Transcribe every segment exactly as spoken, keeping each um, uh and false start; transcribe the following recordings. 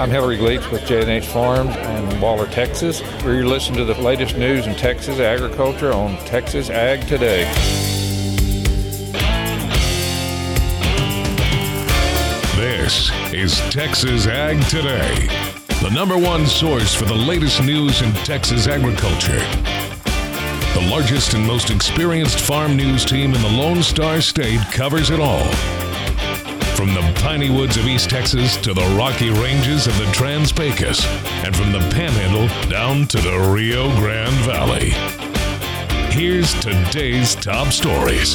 I'm Hillary Gleets with J and H Farms in Waller, Texas. You're listening to the latest news in Texas agriculture on Texas Ag Today. This is Texas Ag Today, the number one source for the latest news in Texas agriculture. The largest and most experienced farm news team in the Lone Star State covers it all. From the Piney Woods of East Texas to the Rocky Ranges of the Trans-Pecos, and from the Panhandle down to the Rio Grande Valley. Here's today's top stories.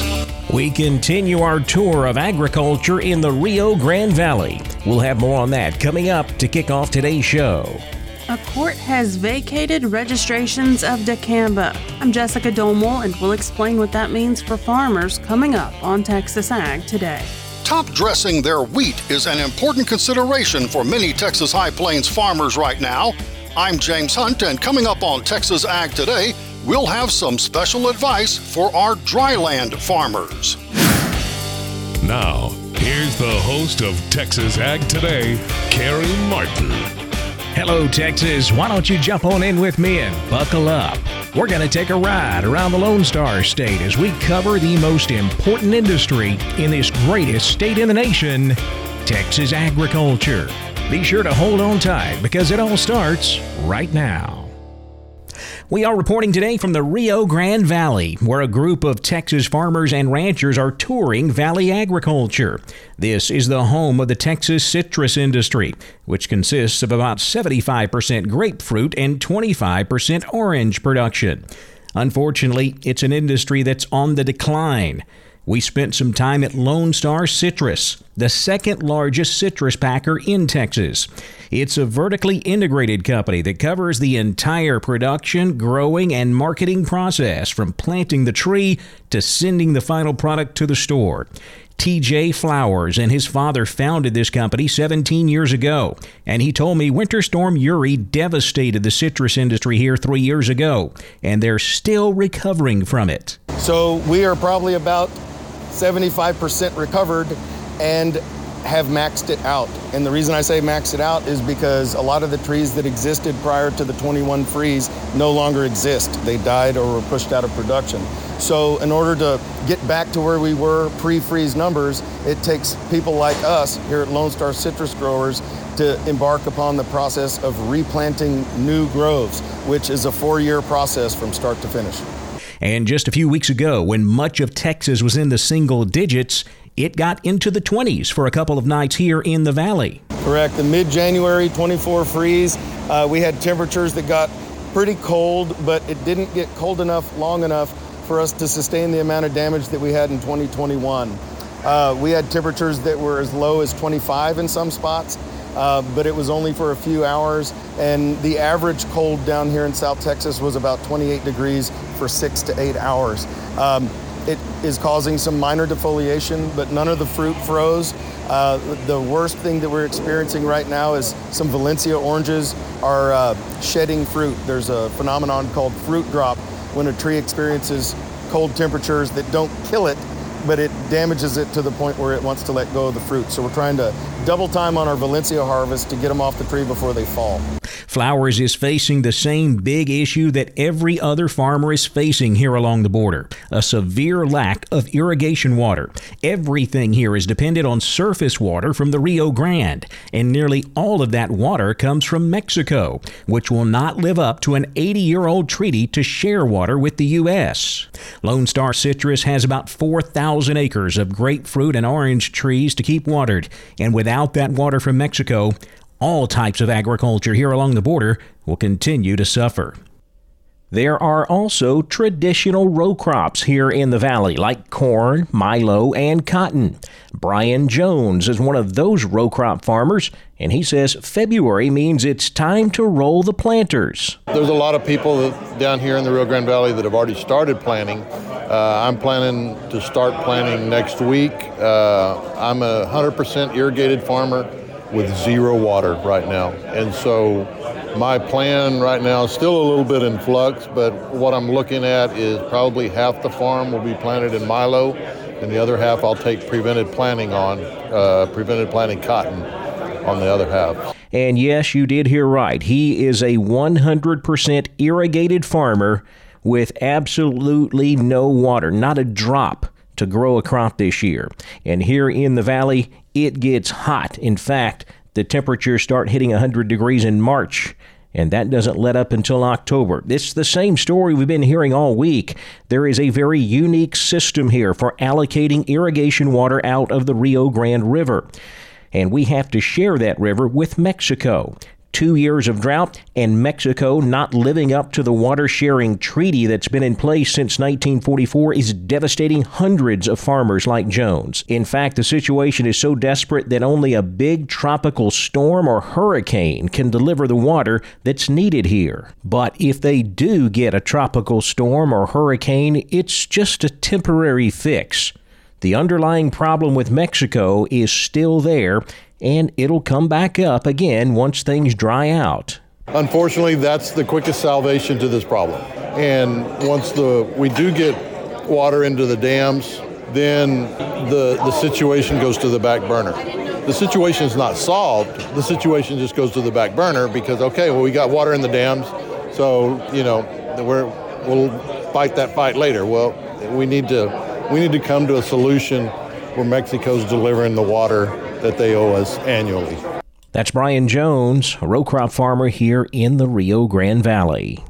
We continue our tour of agriculture in the Rio Grande Valley. We'll have more on that coming up to kick off today's show. A court has vacated registrations of dicamba. I'm Jessica Domel, and we'll explain what that means for farmers coming up on Texas Ag Today. Top dressing their wheat is an important consideration for many Texas High Plains farmers right now. I'm James Hunt, and coming up on Texas Ag Today, we'll have some special advice for our dryland farmers. Now, here's the host of Texas Ag Today, Carrie Martin. Hello, Texas. Why don't you jump on in with me and buckle up? We're going to take a ride around the Lone Star State as we cover the most important industry in this greatest state in the nation, Texas agriculture. Be sure to hold on tight because it all starts right now. We are reporting today from the Rio Grande Valley, where a group of Texas farmers and ranchers are touring valley agriculture. This is the home of the Texas citrus industry, which consists of about seventy-five percent grapefruit and twenty-five percent orange production. Unfortunately, it's an industry that's on the decline. We spent some time at Lone Star Citrus, the second largest citrus packer in Texas. It's a vertically integrated company that covers the entire production, growing, and marketing process from planting the tree to sending the final product to the store. T J Flowers and his father founded this company seventeen years ago, and he told me Winter Storm Uri devastated the citrus industry here three years ago, and they're still recovering from it. So we are probably about seventy-five percent recovered and have maxed it out. And the reason I say maxed it out is because a lot of the trees that existed prior to the twenty-one freeze no longer exist. They died or were pushed out of production. So in order to get back to where we were pre-freeze numbers, it takes people like us here at Lone Star Citrus Growers to embark upon the process of replanting new groves, which is a four-year process from start to finish. And just a few weeks ago, when much of Texas was in the single digits, it got into the twenties for a couple of nights here in the valley. Correct. The mid-January twenty-four freeze, uh, we had temperatures that got pretty cold, but it didn't get cold enough long enough for us to sustain the amount of damage that we had in twenty twenty-one. Uh, we had temperatures that were as low as twenty-five in some spots, uh, but it was only for a few hours, and the average cold down here in South Texas was about twenty-eight degrees for six to eight hours. Um, It is causing some minor defoliation, but none of the fruit froze. Uh, the worst thing that we're experiencing right now is some Valencia oranges are uh, shedding fruit. There's a phenomenon called fruit drop when a tree experiences cold temperatures that don't kill it, but it damages it to the point where it wants to let go of the fruit. So we're trying to double time on our Valencia harvest to get them off the tree before they fall. Flowers is facing the same big issue that every other farmer is facing here along the border, a severe lack of irrigation water. Everything here is dependent on surface water from the Rio Grande, and nearly all of that water comes from Mexico, which will not live up to an eighty-year-old treaty to share water with the U S. Lone Star Citrus has about four thousand acres of grapefruit and orange trees to keep watered, and without that water from Mexico, all types of agriculture here along the border will continue to suffer. There are also traditional row crops here in the valley, like corn, milo, and cotton. Brian Jones is one of those row crop farmers, and he says February means it's time to roll the planters. There's a lot of people that, down here in the Rio Grande Valley that have already started planting. Uh, I'm planning to start planting next week. Uh, I'm a one hundred percent irrigated farmer with zero water right now. And so my plan right now is still a little bit in flux, but what I'm looking at is probably half the farm will be planted in milo, and the other half I'll take prevented planting on, uh, prevented planting cotton. on the other half. And yes, you did hear right. He is a one hundred percent irrigated farmer with absolutely no water, not a drop to grow a crop this year. And here in the valley, it gets hot. In fact, the temperatures start hitting one hundred degrees in March, and that doesn't let up until October. It's the same story we've been hearing all week. There is a very unique system here for allocating irrigation water out of the Rio Grande River. And we have to share that river with Mexico. Two years of drought and Mexico not living up to the water-sharing treaty that's been in place since nineteen forty-four is devastating hundreds of farmers like Jones. In fact, the situation is so desperate that only a big tropical storm or hurricane can deliver the water that's needed here. But if they do get a tropical storm or hurricane, it's just a temporary fix. The underlying problem with Mexico is still there, and it'll come back up again once things dry out. Unfortunately, that's the quickest salvation to this problem. And once the we do get water into the dams, then the, the situation goes to the back burner. The situation is not solved. The situation just goes to the back burner because, okay, well, we got water in the dams, so, you know, we're, we'll fight that fight later. Well, we need to we need to come to a solution where Mexico's delivering the water that they owe us annually. That's Brian Jones, a row crop farmer here in the Rio Grande Valley.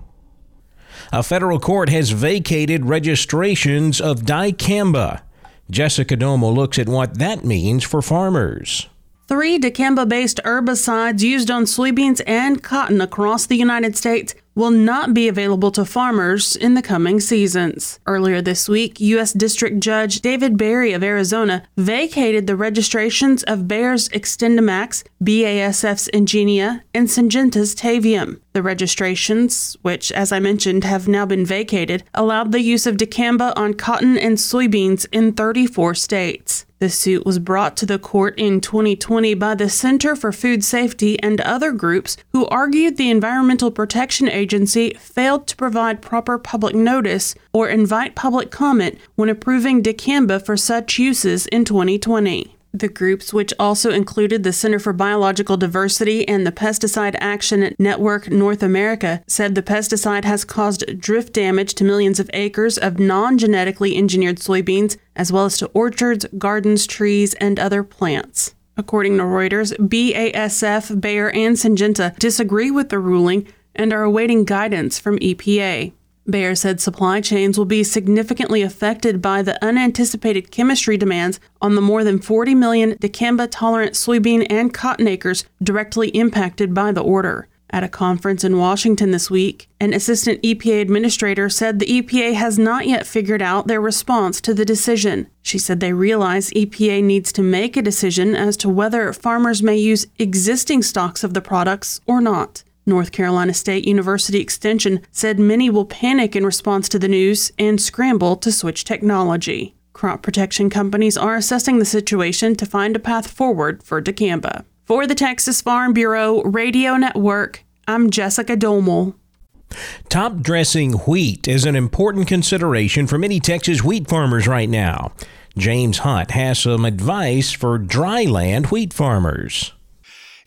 A federal court has vacated registrations of dicamba. Jessica Domel looks at what that means for farmers. Three dicamba-based herbicides used on soybeans and cotton across the United States will not be available to farmers in the coming seasons. Earlier this week, U S District Judge David Barry of Arizona vacated the registrations of Bayer's Extendamax, B A S F's Ingenia, and Syngenta's Tavium. The registrations, which, as I mentioned, have now been vacated, allowed the use of dicamba on cotton and soybeans in thirty-four states. The suit was brought to the court in twenty twenty by the Center for Food Safety and other groups who argued the Environmental Protection Agency failed to provide proper public notice or invite public comment when approving dicamba for such uses in twenty twenty. The groups, which also included the Center for Biological Diversity and the Pesticide Action Network North America, said the pesticide has caused drift damage to millions of acres of non-genetically engineered soybeans, as well as to orchards, gardens, trees, and other plants. According to Reuters, B A S F, Bayer, and Syngenta disagree with the ruling and are awaiting guidance from E P A. Bayer said supply chains will be significantly affected by the unanticipated chemistry demands on the more than forty million dicamba-tolerant soybean and cotton acres directly impacted by the order. At a conference in Washington this week, an assistant E P A administrator said the E P A has not yet figured out their response to the decision. She said they realize E P A needs to make a decision as to whether farmers may use existing stocks of the products or not. North Carolina State University Extension said many will panic in response to the news and scramble to switch technology. Crop protection companies are assessing the situation to find a path forward for dicamba. For the Texas Farm Bureau Radio Network, I'm Jessica Domel. Top dressing wheat is an important consideration for many Texas wheat farmers right now. James Hunt has some advice for dryland wheat farmers.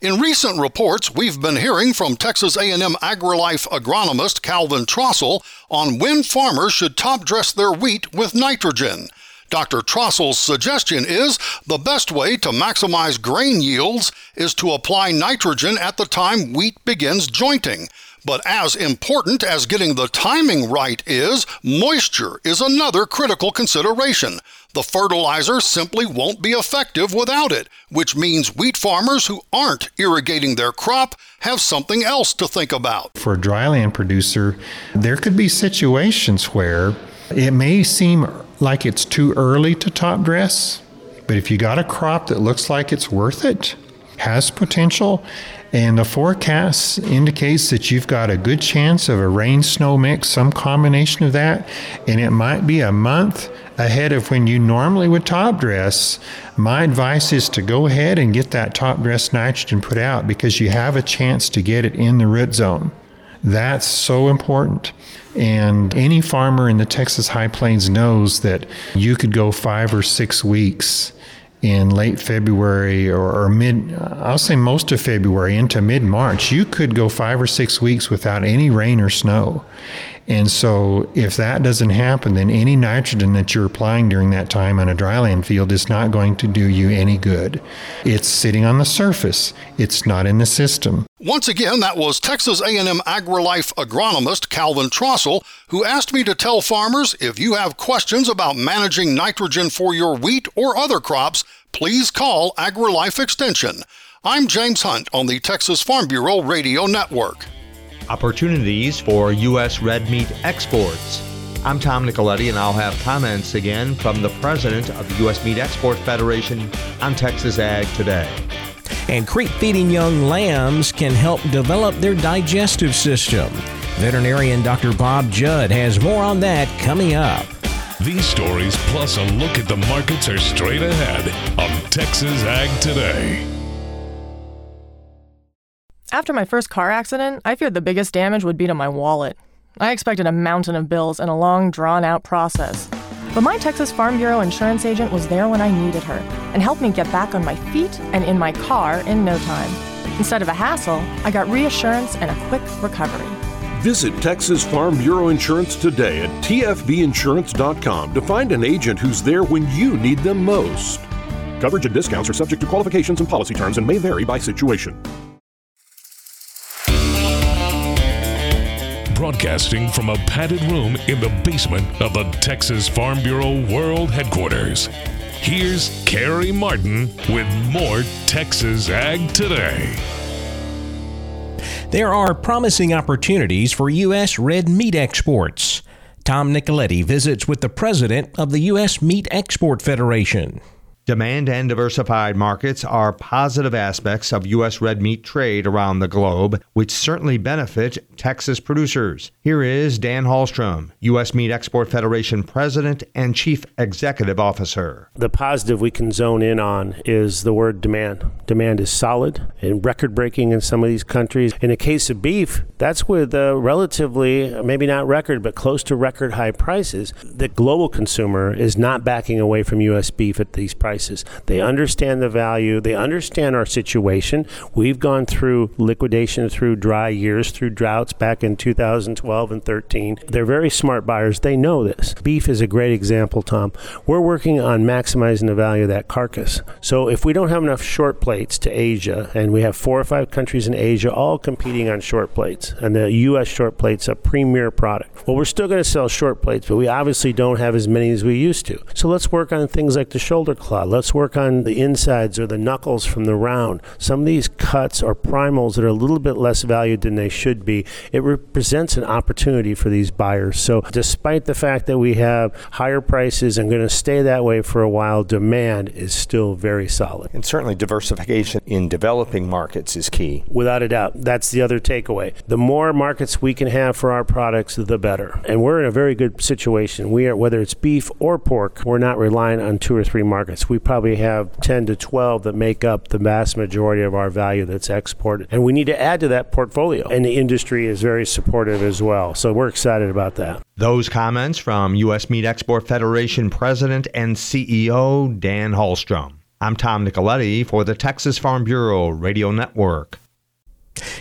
In recent reports, we've been hearing from Texas A and M AgriLife agronomist Calvin Trossel on when farmers should top dress their wheat with nitrogen. Doctor Trossel's suggestion is the best way to maximize grain yields is to apply nitrogen at the time wheat begins jointing. But as important as getting the timing right is, moisture is another critical consideration. The fertilizer simply won't be effective without it, which means wheat farmers who aren't irrigating their crop have something else to think about. For a dryland producer, there could be situations where it may seem like it's too early to top dress, but if you got a crop that looks like it's worth it, has potential, and the forecast indicates that you've got a good chance of a rain-snow mix, some combination of that, and it might be a month ahead of when you normally would top dress, my advice is to go ahead and get that top dress nitrogen put out because you have a chance to get it in the root zone. That's so important. And any farmer in the Texas High Plains knows that you could go five or six weeks in late February or, or mid, I'll say most of February into mid-March, you could go five or six weeks without any rain or snow. And so if that doesn't happen, then any nitrogen that you're applying during that time on a dryland field is not going to do you any good. It's sitting on the surface. It's not in the system. Once again, that was Texas A and M AgriLife agronomist Calvin Trossel, who asked me to tell farmers, if you have questions about managing nitrogen for your wheat or other crops, please call AgriLife Extension. I'm James Hunt on the Texas Farm Bureau Radio Network. Opportunities for U S red meat exports. I'm Tom Nicoletti, and I'll have comments again from the president of the U S. Meat Export Federation on Texas Ag Today. And creep feeding young lambs can help develop their digestive system. Veterinarian Doctor Bob Judd has more on that coming up. These stories plus a look at the markets are straight ahead on Texas Ag Today. After my first car accident, I feared the biggest damage would be to my wallet. I expected a mountain of bills and a long, drawn-out process. But my Texas Farm Bureau insurance agent was there when I needed her and helped me get back on my feet and in my car in no time. Instead of a hassle, I got reassurance and a quick recovery. Visit Texas Farm Bureau Insurance today at t f b insurance dot com to find an agent who's there when you need them most. Coverage and discounts are subject to qualifications and policy terms and may vary by situation. Broadcasting from a padded room in the basement of the Texas Farm Bureau World Headquarters. Here's Carrie Martin with more Texas Ag Today. There are promising opportunities for U S red meat exports. Tom Nicoletti visits with the president of the U S. Meat Export Federation. Demand and diversified markets are positive aspects of U S red meat trade around the globe, which certainly benefit Texas producers. Here is Dan Halstrom, U S. Meat Export Federation President and Chief Executive Officer. The positive we can zone in on is the word demand. Demand is solid and record-breaking in some of these countries. In the case of beef, that's with uh, relatively, maybe not record, but close to record high prices. The global consumer is not backing away from U S beef at these prices. They understand the value. They understand our situation. We've gone through liquidation, through dry years, through droughts back in two thousand twelve and thirteen. They're very smart buyers. They know this. Beef is a great example, Tom. We're working on maximizing the value of that carcass. So if we don't have enough short plates to Asia, and we have four or five countries in Asia all competing on short plates, and the U S short plate's a premier product. Well, we're still going to sell short plates, but we obviously don't have as many as we used to. So let's work on things like the shoulder claw. Let's work on the insides or the knuckles from the round. Some of these cuts are primals that are a little bit less valued than they should be. It represents an opportunity for these buyers. So despite the fact that we have higher prices and going to stay that way for a while, demand is still very solid. And certainly diversification in developing markets is key. Without a doubt. That's the other takeaway. The more markets we can have for our products, the better. And we're in a very good situation. We are, whether it's beef or pork, we're not relying on two or three markets. We probably have ten to twelve that make up the vast majority of our value that's exported. And we need to add to that portfolio. And the industry is very supportive as well. So we're excited about that. Those comments from U S. Meat Export Federation President and C E O Dan Halstrom. I'm Tom Nicoletti for the Texas Farm Bureau Radio Network.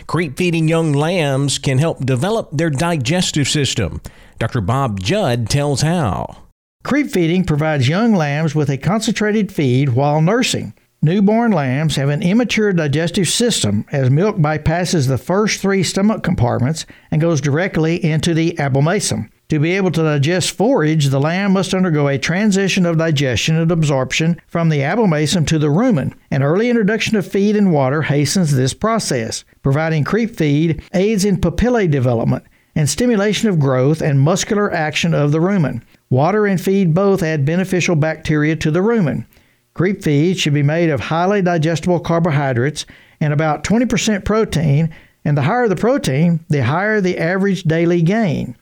Creep feeding young lambs can help develop their digestive system. Doctor Bob Judd tells how. Creep feeding provides young lambs with a concentrated feed while nursing. Newborn lambs have an immature digestive system as milk bypasses the first three stomach compartments and goes directly into the abomasum. To be able to digest forage, the lamb must undergo a transition of digestion and absorption from the abomasum to the rumen. An early introduction of feed and water hastens this process. Providing creep feed aids in papillae development and stimulation of growth and muscular action of the rumen. Water and feed both add beneficial bacteria to the rumen. Creep feed should be made of highly digestible carbohydrates and about twenty percent protein, and the higher the protein, the higher the average daily gain.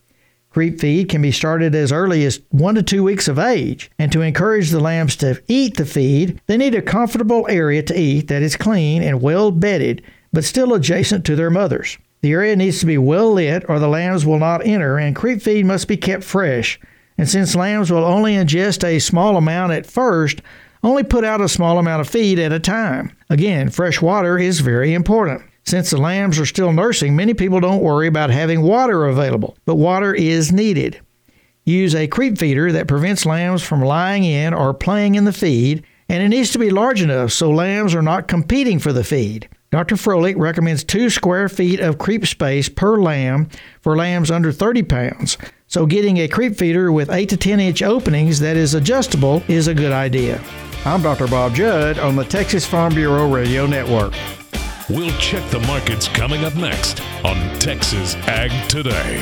Creep feed can be started as early as one to two weeks of age, and to encourage the lambs to eat the feed, they need a comfortable area to eat that is clean and well bedded, but still adjacent to their mothers. The area needs to be well lit or the lambs will not enter, and creep feed must be kept fresh. And since lambs will only ingest a small amount at first, only put out a small amount of feed at a time. Again, fresh water is very important. Since the lambs are still nursing, many people don't worry about having water available, but water is needed. Use a creep feeder that prevents lambs from lying in or playing in the feed, and it needs to be large enough so lambs are not competing for the feed. Doctor Froelich recommends two square feet of creep space per lamb for lambs under thirty pounds, so getting a creep feeder with eight to ten inch openings that is adjustable is a good idea. I'm Doctor Bob Judd on the Texas Farm Bureau Radio Network. We'll check the markets coming up next on Texas Ag Today.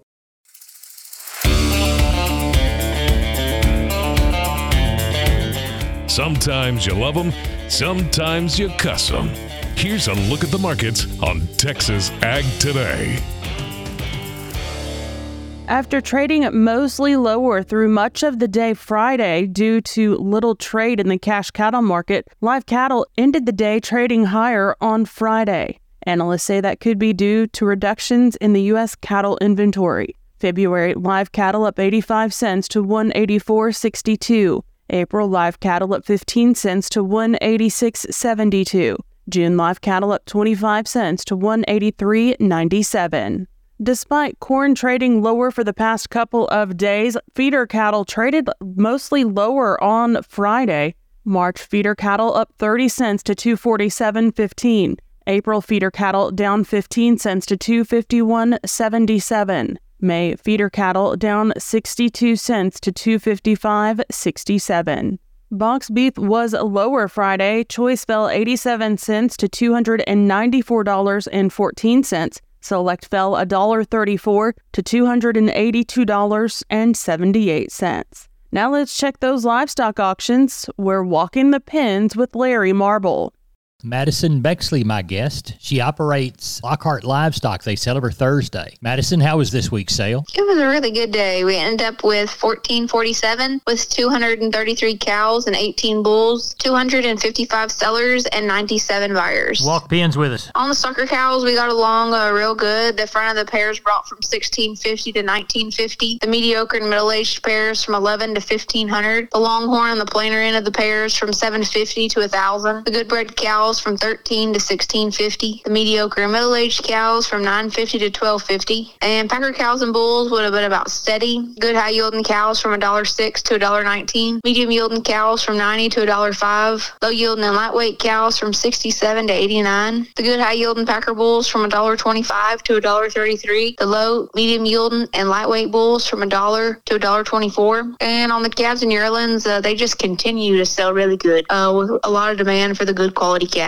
Sometimes you love them, sometimes you cuss them. Here's a look at the markets on Texas Ag Today. After trading mostly lower through much of the day Friday due to little trade in the cash cattle market, live cattle ended the day trading higher on Friday. Analysts say that could be due to reductions in the U S cattle inventory. February live cattle up eighty-five cents to one eighty-four sixty-two. April live cattle up fifteen cents to one eighty-six seventy-two. June live cattle up twenty-five cents to one eighty-three ninety-seven. Despite corn trading lower for the past couple of days, feeder cattle traded mostly lower on Friday. March feeder cattle up thirty cents to two forty-seven fifteen. April feeder cattle down fifteen cents to two fifty-one seventy-seven. May feeder cattle down sixty-two cents to two fifty-five sixty-seven. Box beef was lower Friday. Choice fell eighty-seven cents to two ninety-four fourteen. Select fell one thirty-four to two eighty-two seventy-eight. Now let's check those livestock auctions. We're walking the pens with Larry Marble. Madison Bexley, my guest. She operates Lockhart Livestock. They sell every Thursday. Madison, how was this week's sale? It was a really good day. We ended up with fourteen forty-seven with two thirty-three cows and eighteen bulls, two fifty-five sellers, and ninety-seven buyers. Walk pins with us. On the sucker cows, we got along uh, real good. The front of the pairs brought from sixteen fifty to nineteen fifty. The mediocre and middle-aged pairs from eleven to fifteen hundred. The longhorn and the plainer end of the pairs from seven fifty to one thousand. The good bred cows from thirteen to sixteen fifty, the mediocre and middle-aged cows from nine fifty to twelve fifty, and packer cows and bulls would have been about steady. Good high-yielding cows from one oh six to one nineteen, medium-yielding cows from ninety to one oh five, low-yielding and lightweight cows from sixty-seven to eighty-nine, the good high-yielding packer bulls from one twenty-five to one thirty-three, the low, medium-yielding, and lightweight bulls from one dollar to one twenty-four, and on the calves and yearlings, uh, they just continue to sell really good, uh, with a lot of demand for the good quality calves.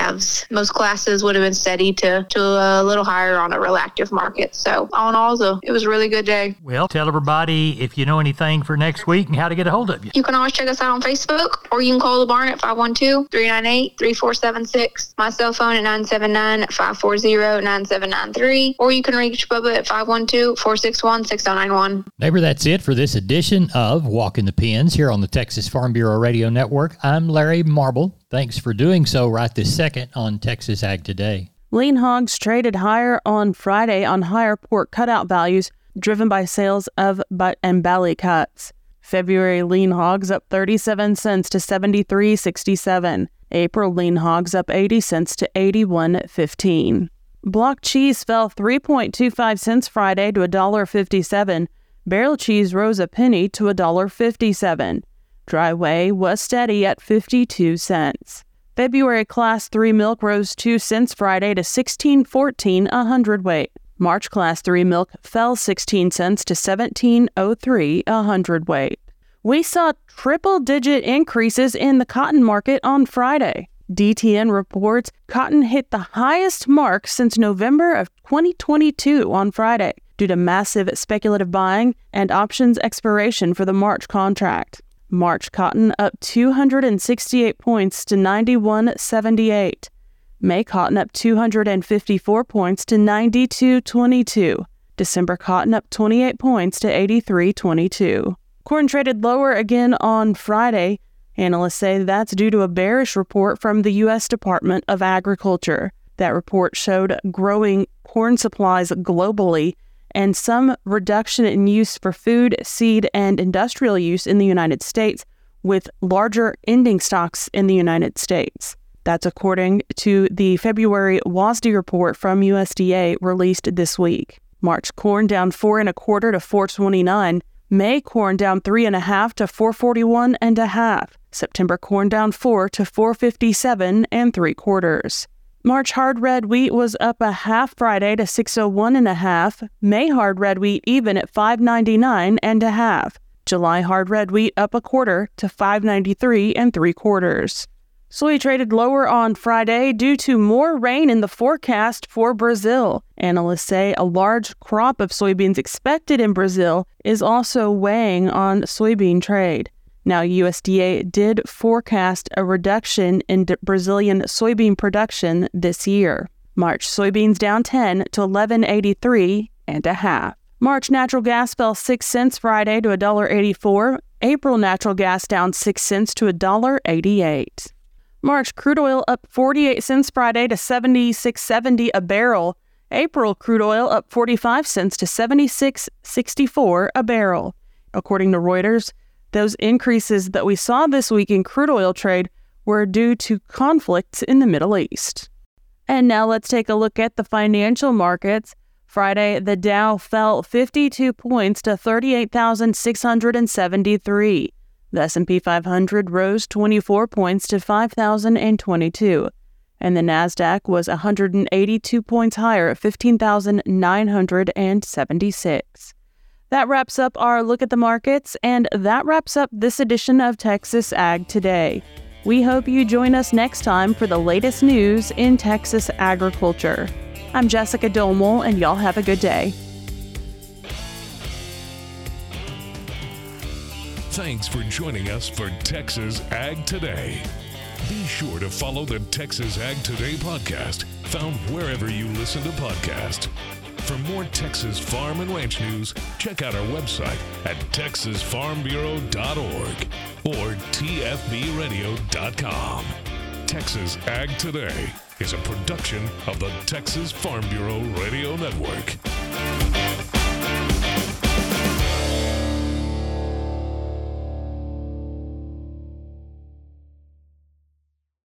Most classes would have been steady to, to a little higher on a real active market. So all in all, though, it was a really good day. Well, tell everybody if you know anything for next week and how to get a hold of you. You can always check us out on Facebook, or you can call the barn at five one two, three nine eight, three four seven six, my cell phone at nine seven nine, five four zero, nine seven nine three, or you can reach Bubba at five one two, four six one, six zero nine one. Neighbor, that's it for this edition of Walking the Pens here on the Texas Farm Bureau Radio Network. I'm Larry Marble. Thanks for doing so right this second on Texas Ag Today. Lean hogs traded higher on Friday on higher pork cutout values driven by sales of butt and belly cuts. February lean hogs up thirty-seven cents to seventy-three sixty-seven. April lean hogs up eighty cents to eighty-one fifteen. Block cheese fell three twenty-five cents Friday to one fifty-seven. Barrel cheese rose a penny to one fifty-seven. Dry whey was steady at fifty-two cents. February Class three milk rose two cents Friday to sixteen fourteen a hundredweight. March Class three milk fell sixteen cents to seventeen oh three a hundredweight. We saw triple-digit increases in the cotton market on Friday. D T N reports cotton hit the highest mark since November of twenty twenty-two on Friday. due to massive speculative buying and options expiration for the March contract. March cotton up two hundred sixty-eight points to ninety-one seventy-eight. May cotton up two hundred fifty-four points to ninety-two twenty-two. December cotton up twenty-eight points to eighty-three twenty-two. Corn traded lower again on Friday. Analysts say that's due to a bearish report from the U S Department of Agriculture. That report showed growing corn supplies globally and some reduction in use for food, seed, and industrial use in the United States, with larger ending stocks in the United States. That's according to the February W A S D report from U S D A released this week. March corn down four and a quarter to four twenty-nine. May corn down three and a half to four forty-one and a half. September corn down four to four fifty-seven and three quarters. March hard red wheat was up a half Friday to six oh one and a half. May hard red wheat even at five ninety-nine and a half. July hard red wheat up a quarter to five ninety-three and three quarters. Soy traded lower on Friday due to more rain in the forecast for Brazil. Analysts say a large crop of soybeans expected in Brazil is also weighing on soybean trade. Now, U S D A did forecast a reduction in Brazilian soybean production this year. March soybeans down ten to eleven eighty-three and a half. March natural gas fell six cents Friday to one dollar eighty-four. April natural gas down six cents to one dollar eighty-eight. March crude oil up forty-eight cents Friday to seventy-six seventy a barrel. April crude oil up forty-five cents to seventy-six sixty-four a barrel. According to Reuters, those increases that we saw this week in crude oil trade were due to conflicts in the Middle East. And now let's take a look at the financial markets. Friday, the Dow fell fifty-two points to thirty-eight thousand six hundred seventy-three. The S and P five hundred rose twenty-four points to five thousand twenty-two, and the NASDAQ was one hundred eighty-two points higher at fifteen thousand nine hundred seventy-six. That wraps up our look at the markets, and that wraps up this edition of Texas Ag Today. We hope you join us next time for the latest news in Texas agriculture. I'm Jessica Domel, and y'all have a good day. Thanks for joining us for Texas Ag Today. Be sure to follow the Texas Ag Today podcast, found wherever you listen to podcasts. For more Texas farm and ranch news, check out our website at texas farm bureau dot org or t f b radio dot com. Texas Ag Today is a production of the Texas Farm Bureau Radio Network.